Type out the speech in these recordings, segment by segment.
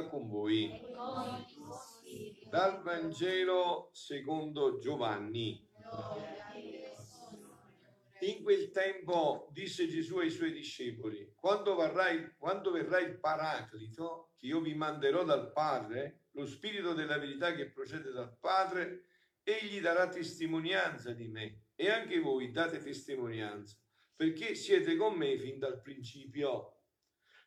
sia con voi. Dal Vangelo secondo Giovanni. In quel tempo disse Gesù ai suoi discepoli: quando verrà il Paraclito, che io vi manderò dal Padre, lo Spirito della verità che procede dal Padre, egli darà testimonianza di me, e anche voi date testimonianza, perché siete con me fin dal principio.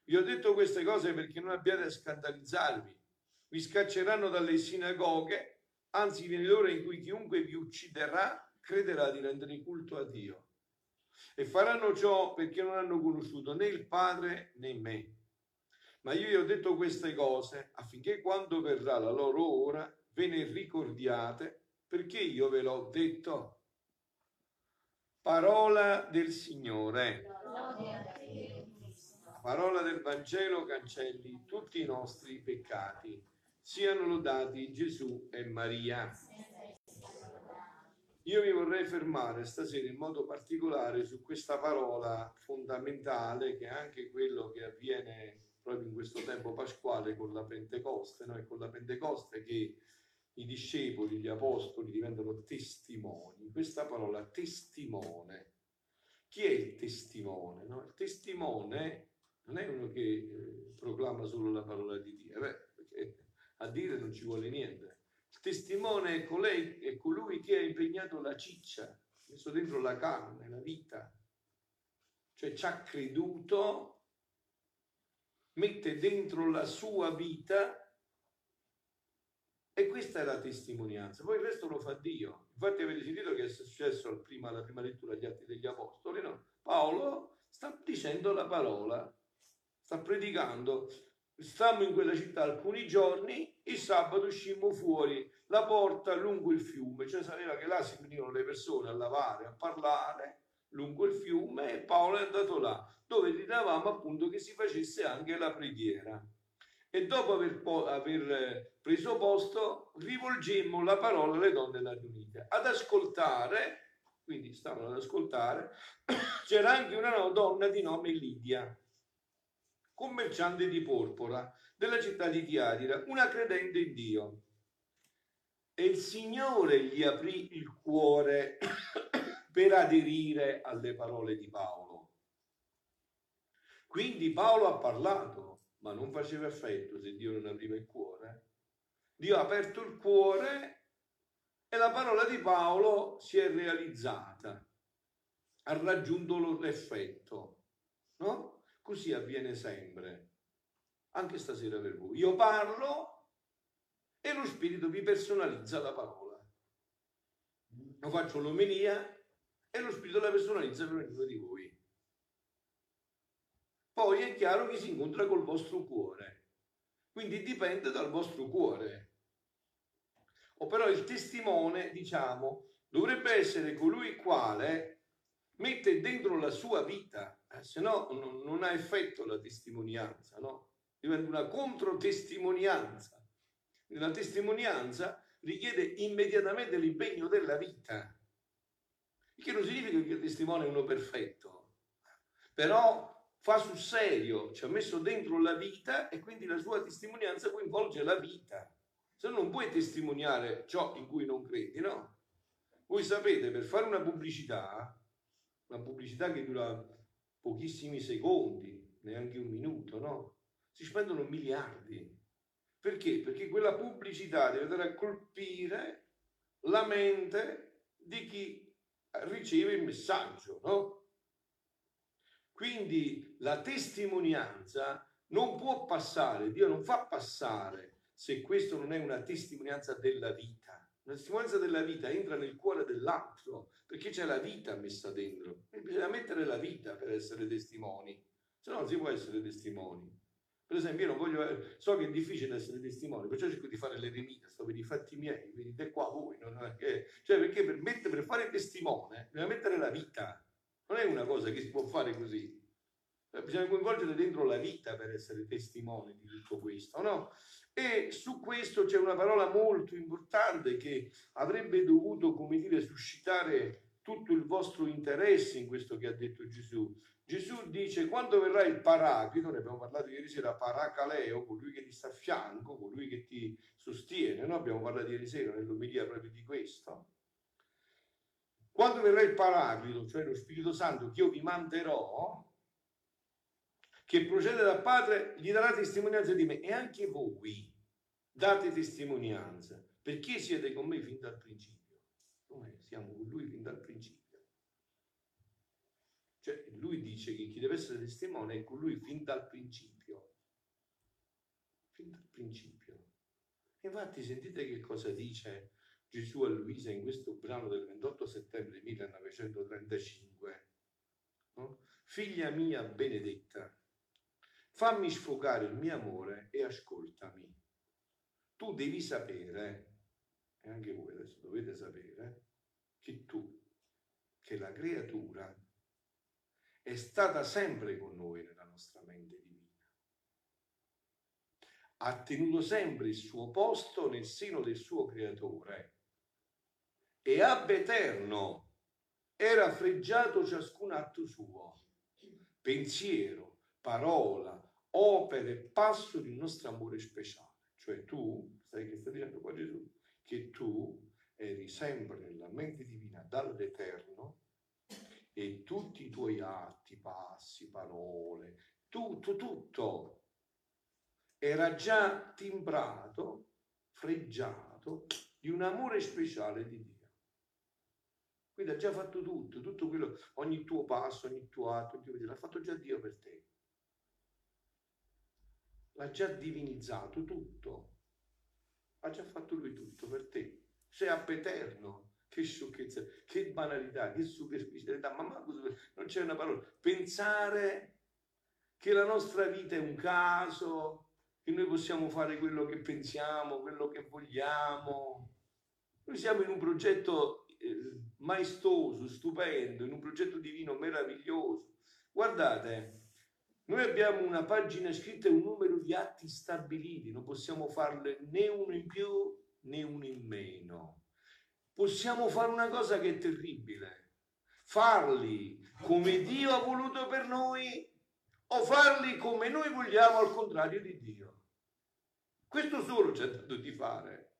Vi ho detto queste cose perché non abbiate a scandalizzarvi. Vi scacceranno dalle sinagoghe, anzi viene l'ora in cui chiunque vi ucciderà crederà di rendere culto a Dio. E faranno ciò perché non hanno conosciuto né il Padre né me. Ma io vi ho detto queste cose affinché quando verrà la loro ora ve ne ricordiate, perché io ve l'ho detto. Parola del Signore. La parola del Vangelo cancelli tutti i nostri peccati. Siano lodati Gesù e Maria. Io mi vorrei fermare stasera in modo particolare su questa parola fondamentale, che è anche quello che avviene proprio in questo tempo pasquale con la Pentecoste, no? E con la Pentecoste che i discepoli, gli apostoli diventano testimoni. Questa parola testimone. Chi è il testimone? No? Il testimone non è uno che proclama solo la parola di Dio, perché a dire non ci vuole niente. Il testimone è colui che ha impegnato la ciccia, messo dentro la carne, la vita, cioè ci ha creduto, mette dentro la sua vita, e questa è la testimonianza. Poi il resto lo fa Dio. Infatti avete sentito che è successo alla prima lettura agli Atti degli Apostoli, no? Paolo sta dicendo la parola, sta predicando. Stammo in quella città alcuni giorni, il sabato uscimmo fuori la porta lungo il fiume, cioè sapeva che là si venivano le persone a lavare, a parlare lungo il fiume, e Paolo è andato là, dove ritrovavamo appunto che si facesse anche la preghiera. E dopo aver preso posto, rivolgemmo la parola alle donne radunate ad ascoltare. Quindi stavano ad ascoltare. C'era anche una donna di nome Lidia, commerciante di porpora della città di Tiadira, una credente in Dio, e il Signore gli aprì il cuore per aderire alle parole di Paolo. Quindi Paolo ha parlato, ma non faceva effetto se Dio non apriva il cuore. Dio ha aperto il cuore e la parola di Paolo si è realizzata, ha raggiunto l'effetto, no? Così avviene sempre, anche stasera per voi. Io parlo e lo Spirito vi personalizza la parola. Io faccio l'omelia e lo Spirito la personalizza per ognuno di voi. Poi è chiaro che si incontra col vostro cuore, quindi dipende dal vostro cuore. O però il testimone, diciamo, dovrebbe essere colui il quale mette dentro la sua vita, se no non ha effetto la testimonianza, no? Diventa una controtestimonianza. La testimonianza richiede immediatamente l'impegno della vita, il che non significa che il testimone è uno perfetto, però fa sul serio, ci ha messo dentro la vita, e quindi la sua testimonianza coinvolge la vita. Se no non puoi testimoniare ciò in cui non credi, no? Voi sapete, per fare una pubblicità che dura pochissimi secondi, neanche un minuto, no? Si spendono miliardi. Perché? Perché quella pubblicità deve andare a colpire la mente di chi riceve il messaggio, no? Quindi la testimonianza non può passare, Dio non fa passare, se questo non è una testimonianza della vita. La testimonianza della vita entra nel cuore dell'altro, perché c'è la vita messa dentro. E bisogna mettere la vita per essere testimoni, se no non si può essere testimoni. Per esempio, io non voglio, so che è difficile essere testimoni, perciò cerco di fare l'eremita, sto per i fatti miei, venite qua voi, non è che, cioè, perché per fare testimone bisogna mettere la vita. Non è una cosa che si può fare così. Bisogna coinvolgere dentro la vita per essere testimoni di tutto questo, no? E su questo c'è una parola molto importante che avrebbe dovuto, come dire, suscitare tutto il vostro interesse in questo che ha detto Gesù. Gesù dice, quando verrà il Paraclito, ne abbiamo parlato ieri sera, Paracaleo, colui che ti sta a fianco, colui che ti sostiene, no? Abbiamo parlato ieri sera nell'omelia proprio di questo. Quando verrà il Paraclito, cioè lo Spirito Santo, che io vi manderò, che procede dal Padre, gli darà testimonianza di me, e anche voi date testimonianza, perché siete con me fin dal principio. Noi siamo con lui fin dal principio. Cioè, lui dice che chi deve essere testimone è con lui fin dal principio. Fin dal principio. Infatti sentite che cosa dice Gesù a Luisa in questo brano del 28 settembre 1935. No? Figlia mia benedetta, fammi sfogare il mio amore e ascoltami. Tu devi sapere, e anche voi adesso dovete sapere, che tu, che la creatura, è stata sempre con noi nella nostra mente divina. Ha tenuto sempre il suo posto nel seno del suo creatore e ab eterno è raffreggiato ciascun atto suo, pensiero, parola, opera e passo di nostro amore speciale. Cioè tu, sai che sta dicendo qua Gesù? Che tu eri sempre nella mente divina dall'eterno e tutti i tuoi atti, passi, parole, tutto era già timbrato, freggiato di un amore speciale di Dio. Quindi ha già fatto tutto quello, ogni tuo passo, ogni tuo atto, l'ha fatto già Dio per te. L'ha già divinizzato tutto. Ha già fatto lui tutto per te. Sei ab eterno. Che sciocchezza, che banalità, che superficialità, ma non c'è una parola. Pensare che la nostra vita è un caso, che noi possiamo fare quello che pensiamo, quello che vogliamo. Noi siamo in un progetto maestoso, stupendo, in un progetto divino meraviglioso. Guardate, noi abbiamo una pagina scritta e un numero di atti stabiliti, non possiamo farne né uno in più né uno in meno. Possiamo fare una cosa che è terribile, farli come Dio ha voluto per noi o farli come noi vogliamo al contrario di Dio. Questo solo ci ha dato di fare.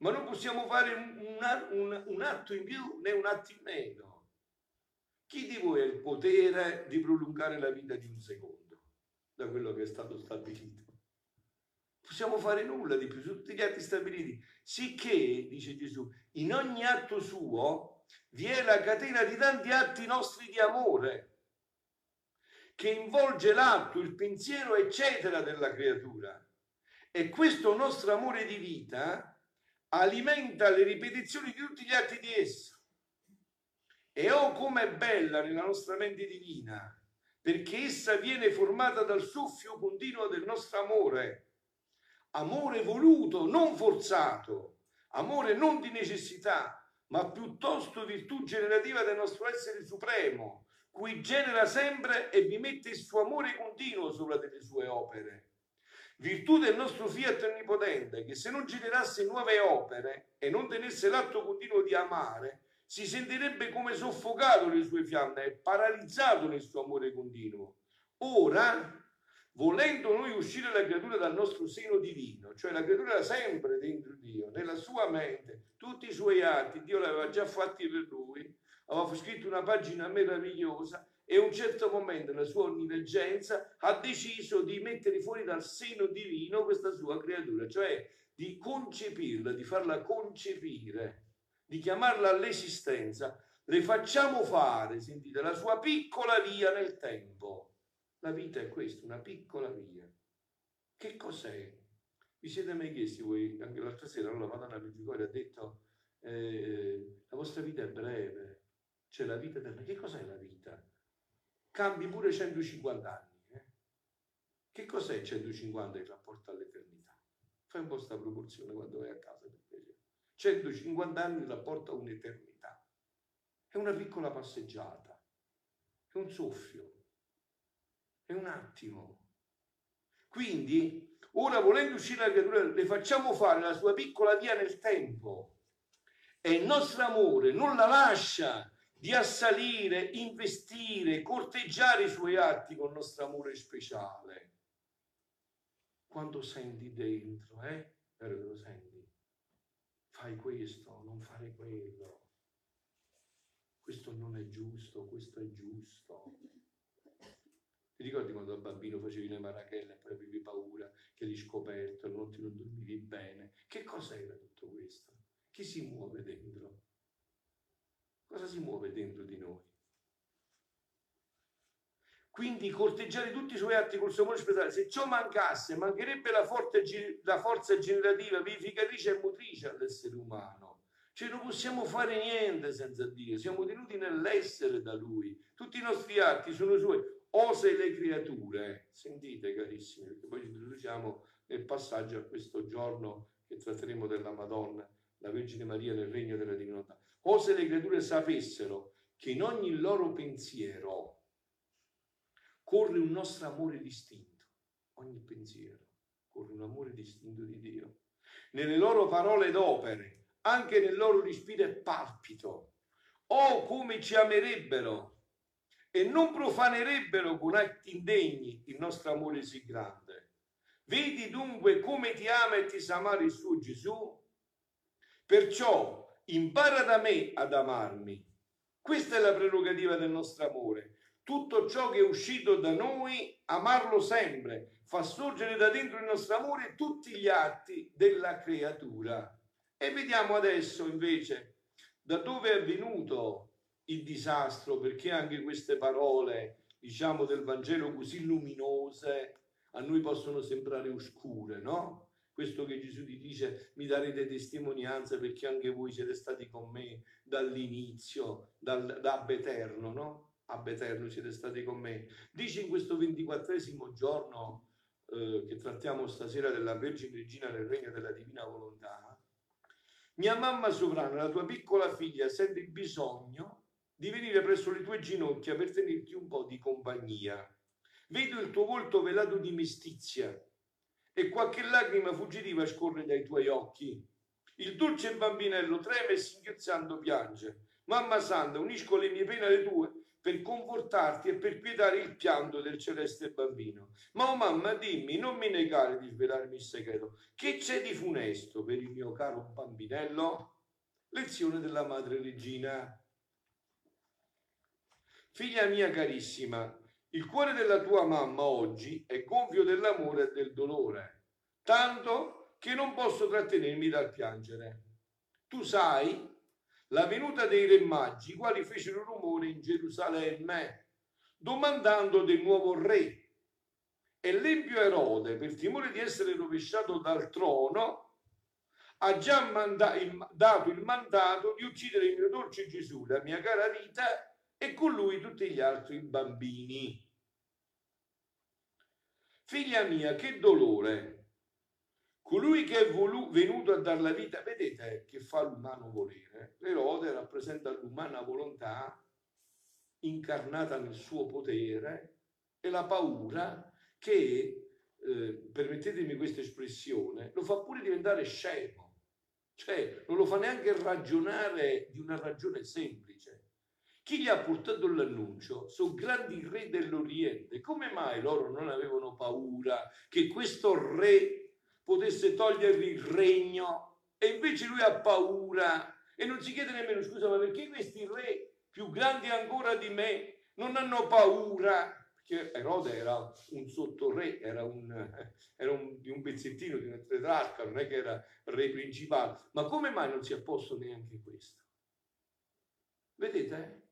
Ma non possiamo fare un atto in più né un atto in meno. Chi di voi ha il potere di prolungare la vita di un secondo da quello che è stato stabilito? Possiamo fare nulla di più su tutti gli atti stabiliti, sicché, dice Gesù, in ogni atto suo vi è la catena di tanti atti nostri di amore che involge l'atto, il pensiero, eccetera, della creatura. E questo nostro amore di vita alimenta le ripetizioni di tutti gli atti di esso. E oh, com'è bella nella nostra mente divina, perché essa viene formata dal soffio continuo del nostro amore. Amore voluto, non forzato, amore non di necessità, ma piuttosto virtù generativa del nostro essere supremo, cui genera sempre e vi mette il suo amore continuo sopra delle sue opere. Virtù del nostro fiat onnipotente, che se non generasse nuove opere e non tenesse l'atto continuo di amare, si sentirebbe come soffocato le sue fiamme e paralizzato nel suo amore continuo. Ora, volendo noi uscire la creatura dal nostro seno divino, cioè la creatura era sempre dentro Dio, nella sua mente, tutti i suoi atti, Dio l'aveva già fatti per lui, aveva scritto una pagina meravigliosa e a un certo momento nella sua onniveggenza ha deciso di mettere fuori dal seno divino questa sua creatura, cioè di concepirla, di farla concepire, di chiamarla all'esistenza. Le facciamo fare, sentite, la sua piccola via nel tempo. La vita è questa, una piccola via. Che cos'è? Vi siete mai chiesti voi, anche l'altra sera, allora la Madonna Medjugorje ha detto la vostra vita è breve, c'è la vita eterna. Che cos'è la vita? Cambi pure 150 anni. Che cos'è 150 in rapporto all'eternità? Fai un po' sta proporzione quando vai a casa. 150 anni in rapporto a un'eternità. È una piccola passeggiata, è un soffio. È un attimo. Quindi, ora volendo uscire la creatura, le facciamo fare la sua piccola via nel tempo. e il nostro amore nulla lascia di assalire, investire, corteggiare i suoi atti con il nostro amore speciale. Quando senti dentro, lo senti, fai questo, non fare quello, questo non è giusto, questo è giusto. Ti ricordi quando da bambino facevi le marachelle e poi avevi paura che li scoperto, non ti dormivi bene? Che cos'era tutto questo? Chi si muove dentro? Cosa si muove dentro di noi? Quindi corteggiare tutti i suoi atti col suo amore speciale. Se ciò mancasse, mancherebbe la forza generativa, vivificatrice e motrice all'essere umano. Cioè non possiamo fare niente senza Dio, siamo tenuti nell'essere da Lui. Tutti i nostri atti sono Suoi. Ose le creature. Sentite, carissimi, perché poi ci introduciamo nel passaggio a questo giorno che tratteremo della Madonna, la Vergine Maria nel regno della divinità. Ose le creature sapessero che in ogni loro pensiero corre un nostro amore distinto. Ogni pensiero corre un amore distinto di Dio. Nelle loro parole ed opere, anche nel loro respiro e palpito. Oh, come ci amerebbero! E non profanerebbero con atti indegni il nostro amore sì grande. Vedi dunque come ti ama e ti sa amare il suo Gesù? Perciò impara da me ad amarmi. Questa è la prerogativa del nostro amore. Tutto ciò che è uscito da noi, amarlo sempre, fa sorgere da dentro il nostro amore tutti gli atti della creatura. E vediamo adesso invece da dove è avvenuto il disastro, perché anche queste parole, diciamo, del Vangelo così luminose a noi possono sembrare oscure, no? Questo che Gesù ti dice: mi darete testimonianza perché anche voi siete stati con me dall'inizio, da ab eterno, no? Ab eterno siete stati con me. Dice in questo 24° giorno che trattiamo stasera della Vergine Regina nel regno della Divina Volontà: mia mamma sovrana, la tua piccola figlia sente il bisogno di venire presso le tue ginocchia per tenerti un po' di compagnia. Vedo il tuo volto velato di mestizia e qualche lacrima fuggitiva scorre dai tuoi occhi. Il dolce bambinello trema e singhiozzando piange. Mamma santa, unisco le mie pene alle tue per confortarti e per pietare il pianto del celeste bambino. Ma oh mamma, dimmi, non mi negare di svelarmi il segreto. Che c'è di funesto per il mio caro bambinello? Lezione della Madre Regina. Figlia mia carissima, il cuore della tua mamma oggi è gonfio dell'amore e del dolore, tanto che non posso trattenermi dal piangere. Tu sai la venuta dei re magi, i quali fecero rumore in Gerusalemme, domandando del nuovo re. E l'empio Erode, per timore di essere rovesciato dal trono, ha già dato il mandato di uccidere il mio dolce Gesù, la mia cara Rita, e con lui tutti gli altri bambini. Figlia mia, che dolore! Colui che è venuto a dar la vita, vedete che fa l'umano volere. Erode rappresenta l'umana volontà incarnata nel suo potere e la paura che, permettetemi questa espressione, lo fa pure diventare scemo. Cioè, non lo fa neanche ragionare di una ragione semplice. Chi gli ha portato l'annuncio sono grandi re dell'Oriente. Come mai loro non avevano paura che questo re potesse togliergli il regno? E invece lui ha paura e non si chiede nemmeno: scusa, ma perché questi re più grandi ancora di me non hanno paura? Perché Erode era un sottorre, era un pezzettino di una tetrarca, non è che era re principale. Ma come mai non si è posto neanche questo? Vedete, eh?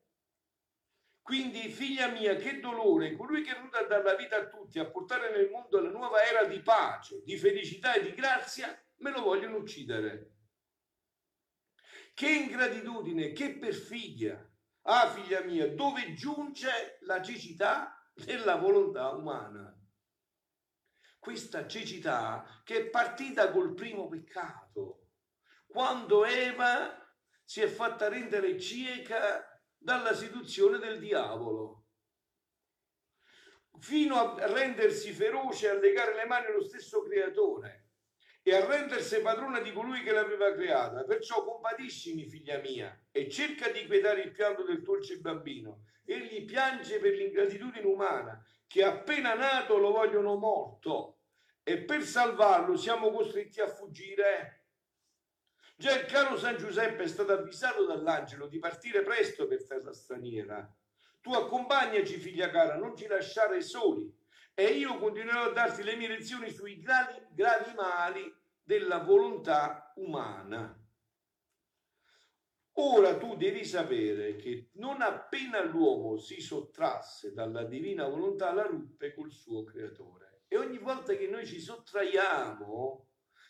Quindi, figlia mia, che dolore, colui che è venuto a dare la vita a tutti, a portare nel mondo la nuova era di pace, di felicità e di grazia, me lo vogliono uccidere. Che ingratitudine, che perfidia! Ah, figlia mia, dove giunge la cecità della volontà umana? Questa cecità che è partita col primo peccato, quando Eva si è fatta rendere cieca dalla seduzione del diavolo, fino a rendersi feroce e a legare le mani allo stesso creatore. e a rendersi padrona di colui che l'aveva creata. Perciò compadiscimi, figlia mia, e cerca di quietare il pianto del dolce bambino. Egli piange per l'ingratitudine umana, che appena nato lo vogliono morto, e per salvarlo siamo costretti a fuggire. Già il caro San Giuseppe è stato avvisato dall'angelo di partire presto per terra straniera. Tu accompagnaci, figlia cara, non ci lasciare soli. E io continuerò a darti le mie lezioni sui gravi mali della volontà umana. Ora tu devi sapere che non appena l'uomo si sottrasse dalla divina volontà, la ruppe col suo creatore. E ogni volta che noi ci sottraiamo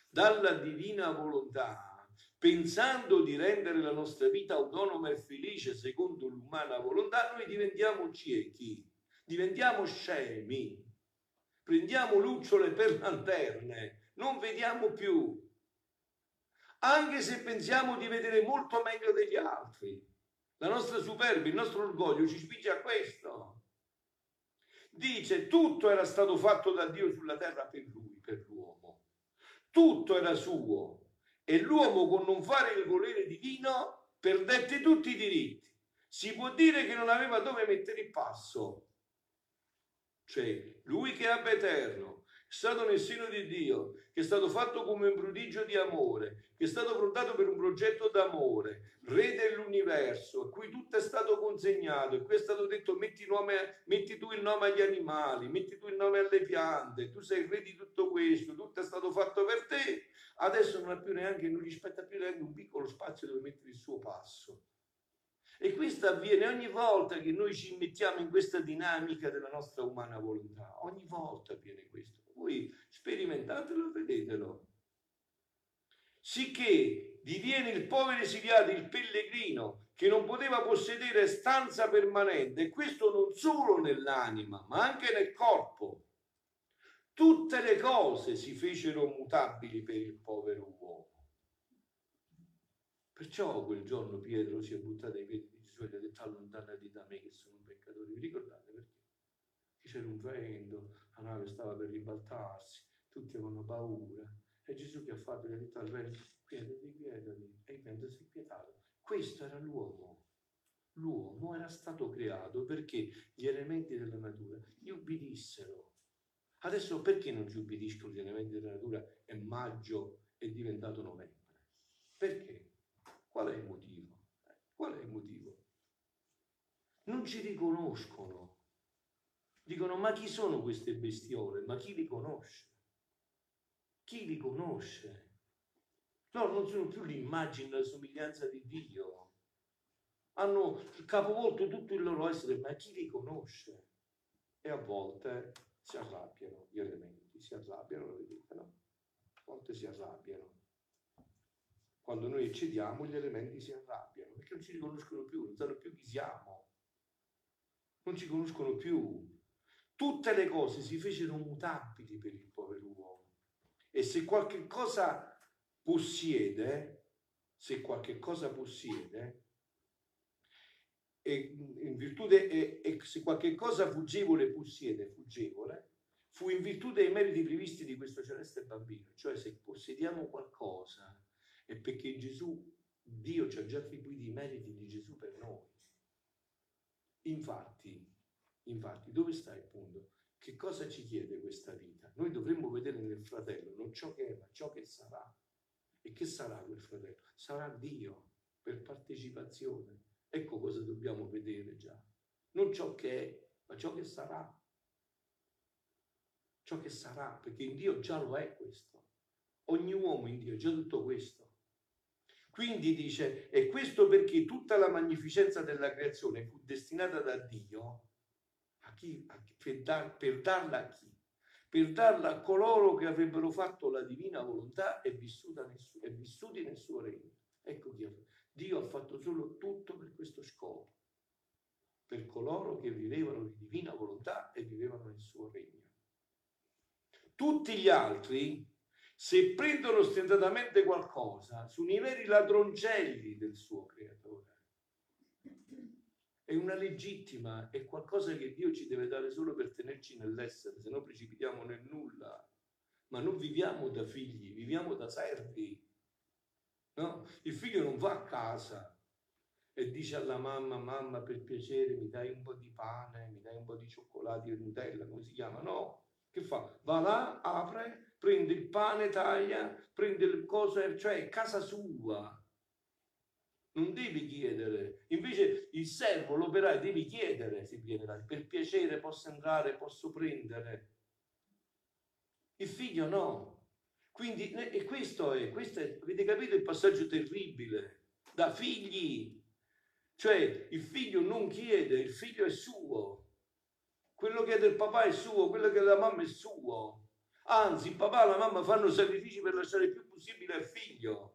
dalla divina volontà, pensando di rendere la nostra vita autonoma e felice secondo l'umana volontà, noi diventiamo ciechi, diventiamo scemi. Prendiamo lucciole per lanterne, non vediamo più, anche se pensiamo di vedere molto meglio degli altri. La nostra superbia, il nostro orgoglio ci spinge a questo. Dice, tutto era stato fatto da Dio sulla terra per lui, per l'uomo. Tutto era suo e l'uomo, con non fare il volere divino, perdette tutti i diritti. Si può dire che non aveva dove mettere il passo. Cioè, lui che è ab eterno, è stato nel seno di Dio, che è stato fatto come un prodigio di amore, che è stato portato per un progetto d'amore, re dell'universo, a cui tutto è stato consegnato, e qui è stato detto metti tu il nome agli animali, metti tu il nome alle piante, tu sei il re di tutto questo, tutto è stato fatto per te. Adesso non gli spetta più neanche un piccolo spazio dove mettere il suo passo. E questo avviene ogni volta che noi ci mettiamo in questa dinamica della nostra umana volontà. Ogni volta avviene questo. Voi sperimentatelo, vedetelo. Sicché diviene il povero esiliato, il pellegrino, che non poteva possedere stanza permanente, e questo non solo nell'anima, ma anche nel corpo. Tutte le cose si fecero mutabili per il povero uomo. Perciò quel giorno Pietro si è buttato ai piedi di Gesù e gli ha detto: allontanati da me che sono un peccatore. Vi ricordate perché? C'era un vento, la nave stava per ribaltarsi, tutti avevano paura. E Gesù che ha fatto? Gli ha detto al vento: quietati, quietati. E il vento si è quietato. Questo era l'uomo. L'uomo era stato creato perché gli elementi della natura gli ubbidissero. Adesso perché non ci ubbidiscono gli elementi della natura e maggio è diventato novembre? Perché? Qual è il motivo? Qual è il motivo? Non ci riconoscono. Dicono, ma chi sono queste bestiole? Ma chi li conosce? Chi li conosce? Loro non sono più l'immagine e la somiglianza di Dio. Hanno capovolto tutto il loro essere, ma chi li conosce? E a volte si arrabbiano gli elementi, si arrabbiano, lo vedete, no? A volte si arrabbiano. Quando noi eccediamo, gli elementi si arrabbiano, perché non ci riconoscono più, non sanno più chi siamo. Non ci conoscono più. Tutte le cose si fecero mutabili per il povero uomo. E se qualche cosa possiede, se qualche cosa fuggevole possiede, fu in virtù dei meriti previsti di questo celeste bambino. Cioè, se possediamo qualcosa, è perché Dio ci ha già attribuito i meriti di Gesù per noi. Infatti, dove sta il punto? Che cosa ci chiede questa vita? Noi dovremmo vedere nel fratello non ciò che è, ma ciò che sarà. E che sarà quel fratello? Sarà Dio per partecipazione. Ecco cosa dobbiamo vedere già. Non ciò che è, ma ciò che sarà. Ciò che sarà, perché in Dio già lo è questo. Ogni uomo in Dio è già tutto questo. Quindi dice, e questo perché tutta la magnificenza della creazione fu destinata da Dio a chi? Per darla a chi? Per darla a coloro che avrebbero fatto la divina volontà e vissuti nel suo regno. Ecco, Dio ha fatto solo tutto per questo scopo, per coloro che vivevano di divina volontà e vivevano nel suo regno. Tutti gli altri, se prendono ostentatamente qualcosa, sono i veri ladroncelli del suo creatore. È una legittima, è qualcosa che Dio ci deve dare solo per tenerci nell'essere, se no precipitiamo nel nulla. ma non viviamo da figli, viviamo da servi. No? Il figlio non va a casa e dice alla mamma: mamma, per piacere mi dai un po' di pane, mi dai un po' di cioccolati, di Nutella, come si chiama? No, che fa? Va là, apre, prende il pane, taglia, prende il coso, cioè è casa sua. Non devi chiedere. Invece il servo, l'operaio, devi chiedere se viene. Per piacere posso entrare, posso prendere. Il figlio no. Quindi, e questo è, avete capito il passaggio terribile? Da figli. Cioè, il figlio non chiede, il figlio è suo. Quello che è del papà è suo, quello che è della mamma è suo. Anzi, il papà e la mamma fanno sacrifici per lasciare il più possibile al figlio.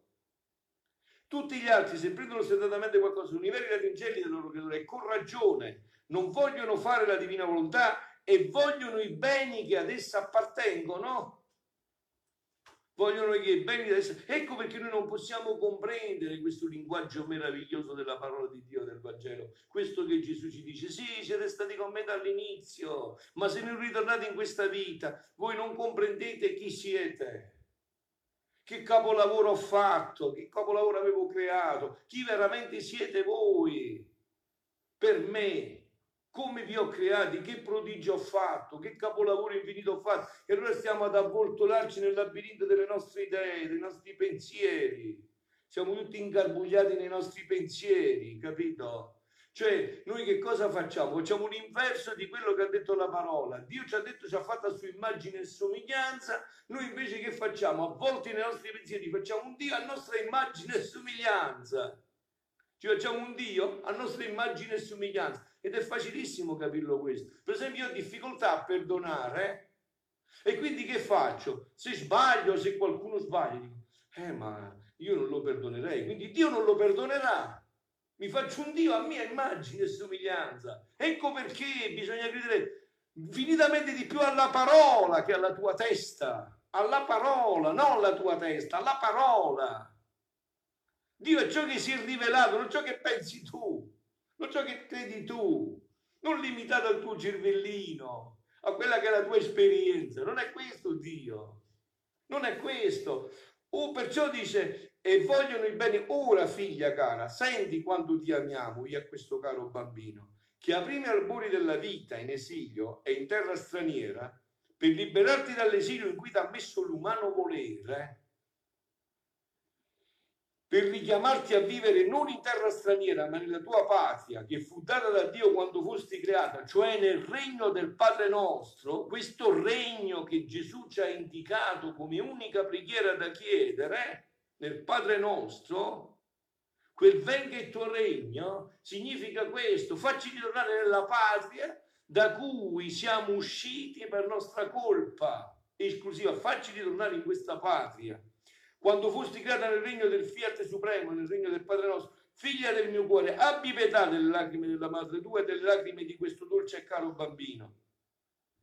Tutti gli altri, se prendono sedatamente qualcosa, sono i veri ravincelli del loro creatore e con ragione non vogliono fare la divina volontà e vogliono i beni che ad essa appartengono. Vogliono che i beni ad essa... Ecco perché noi non possiamo comprendere questo linguaggio meraviglioso della parola di Dio, del Vangelo. Questo che Gesù ci dice: sì, siete stati con me dall'inizio, ma se non ritornate in questa vita, voi non comprendete chi siete. Che capolavoro ho fatto, che capolavoro avevo creato, chi veramente siete voi per me, come vi ho creati, che prodigio ho fatto, che capolavoro infinito ho fatto. E allora stiamo ad avvoltolarci nel labirinto delle nostre idee, dei nostri pensieri. Siamo tutti ingarbugliati nei nostri pensieri, capito? Cioè, noi che cosa facciamo? Facciamo l'inverso di quello che ha detto la parola. Dio ci ha detto, ci ha fatto a sua immagine e somiglianza. Noi invece che facciamo? Avvolti nei nostri pensieri facciamo un Dio a nostra immagine e somiglianza. Ci facciamo un Dio a nostra immagine e somiglianza. Ed è facilissimo capirlo questo. Per esempio, io ho difficoltà a perdonare, e quindi che faccio? Se sbaglio, se qualcuno sbaglia, dico: ma io non lo perdonerei, quindi Dio non lo perdonerà. Mi faccio un Dio a mia immagine e somiglianza. Ecco perché bisogna credere infinitamente di più alla parola che alla tua testa. Alla parola, non alla tua testa, alla parola. Dio è ciò che si è rivelato, non ciò che pensi tu, non ciò che credi tu, non limitato al tuo cervellino, a quella che è la tua esperienza. Non è questo Dio, non è questo. Perciò dice... E vogliono il bene. Ora, figlia cara, senti quanto ti amiamo io a questo caro bambino, che ai primi albori della vita in esilio e in terra straniera, per liberarti dall'esilio in cui ti ha messo l'umano volere, per richiamarti a vivere non in terra straniera ma nella tua patria che fu data da Dio quando fosti creata, cioè nel regno del Padre Nostro, questo regno che Gesù ci ha indicato come unica preghiera da chiedere nel Padre Nostro. Quel venga il tuo regno significa questo: facci ritornare nella patria da cui siamo usciti per nostra colpa esclusiva. Facci ritornare in questa patria quando fosti creata nel regno del Fiat Supremo, nel regno del Padre Nostro. Figlia del mio cuore, abbi pietà delle lacrime della madre tua e delle lacrime di questo dolce e caro bambino,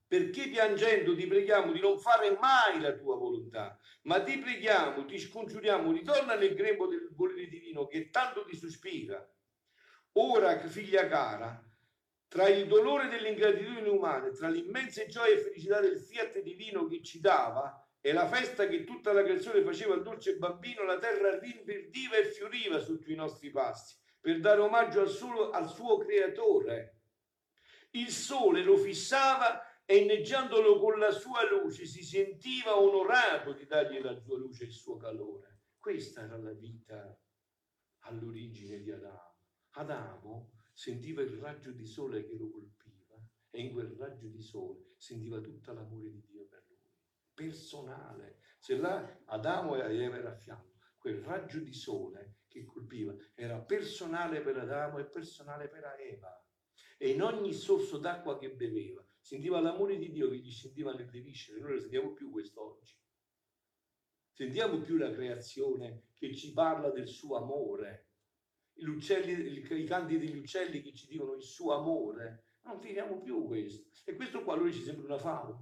perché piangendo ti preghiamo di non fare mai la tua volontà, ma ti preghiamo, ti scongiuriamo, ritorna nel grembo del volere divino che tanto ti sospira. Ora, figlia cara, tra il dolore dell'ingratitudine umana, tra l'immensa gioia e felicità del fiat divino che ci dava e la festa che tutta la creazione faceva al dolce bambino, la terra rinverdiva e fioriva sotto i nostri passi per dare omaggio al suo creatore. Il sole lo fissava e inneggiandolo con la sua luce si sentiva onorato di dargli la sua luce e il suo calore. Questa era la vita all'origine di Adamo. Adamo sentiva il raggio di sole che lo colpiva e in quel raggio di sole sentiva tutta l'amore di Dio per lui, personale. Se là Adamo e Eva era a fianco, quel raggio di sole che colpiva era personale per Adamo e personale per Eva. E in ogni sorso d'acqua che beveva sentiva l'amore di Dio che gli scendeva nelle viscere. Noi non lo sentiamo più quest'oggi. Sentiamo più la creazione che ci parla del suo amore. I canti degli uccelli che ci dicono il suo amore. Non finiamo più questo. E questo qua lui ci sembra una favola.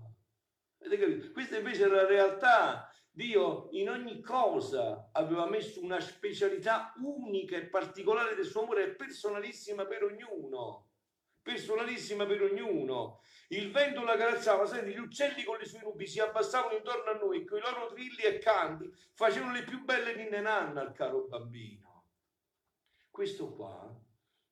Avete capito? Questa invece era la realtà. Dio in ogni cosa aveva messo una specialità unica e particolare del suo amore, personalissima per ognuno. personalissima per ognuno. Il vento la carezzava, senti, gli uccelli con le sue nubi si abbassavano intorno a noi, con i loro trilli e canti facevano le più belle ninne nanna al caro bambino. Questo qua,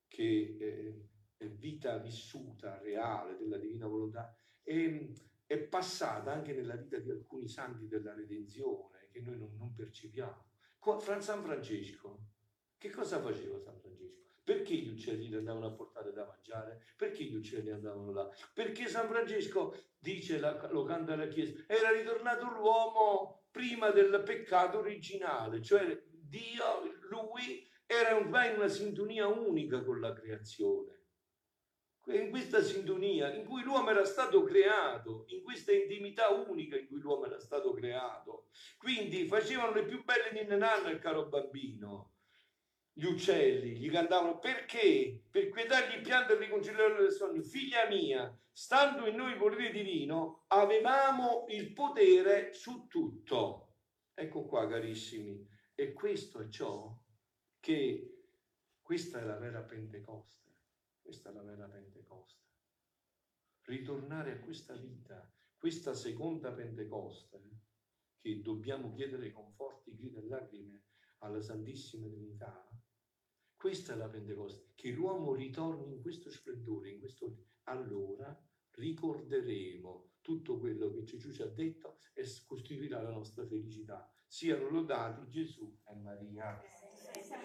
che è vita vissuta, reale, della divina volontà, è passata anche nella vita di alcuni santi della redenzione, che noi non percepiamo. San Francesco, che cosa faceva San Francesco? Perché gli uccelli gli andavano a portare da mangiare? Perché gli uccelli andavano là? Perché San Francesco, dice lo canta la Chiesa, era ritornato l'uomo prima del peccato originale, cioè Dio, lui, era in una sintonia unica con la creazione. In questa sintonia in cui l'uomo era stato creato, in questa intimità unica in cui l'uomo era stato creato, quindi facevano le più belle ninne nanna al caro bambino. Gli uccelli gli cantavano perché? Per quietargli il pianto e riconciliarlo nel sogno. Figlia mia, stando in noi il volere divino, avevamo il potere su tutto. Ecco qua, carissimi, e questo è ciò che questa è la vera Pentecoste. Questa è la vera Pentecoste. Ritornare a questa vita, questa seconda Pentecoste, che dobbiamo chiedere con forti grida e lacrime alla Santissima Trinità. Questa è la Pentecoste, che l'uomo ritorni in questo splendore, in questo. Allora ricorderemo tutto quello che Gesù ci ha detto e costituirà la nostra felicità. Siano lodati Gesù e Maria.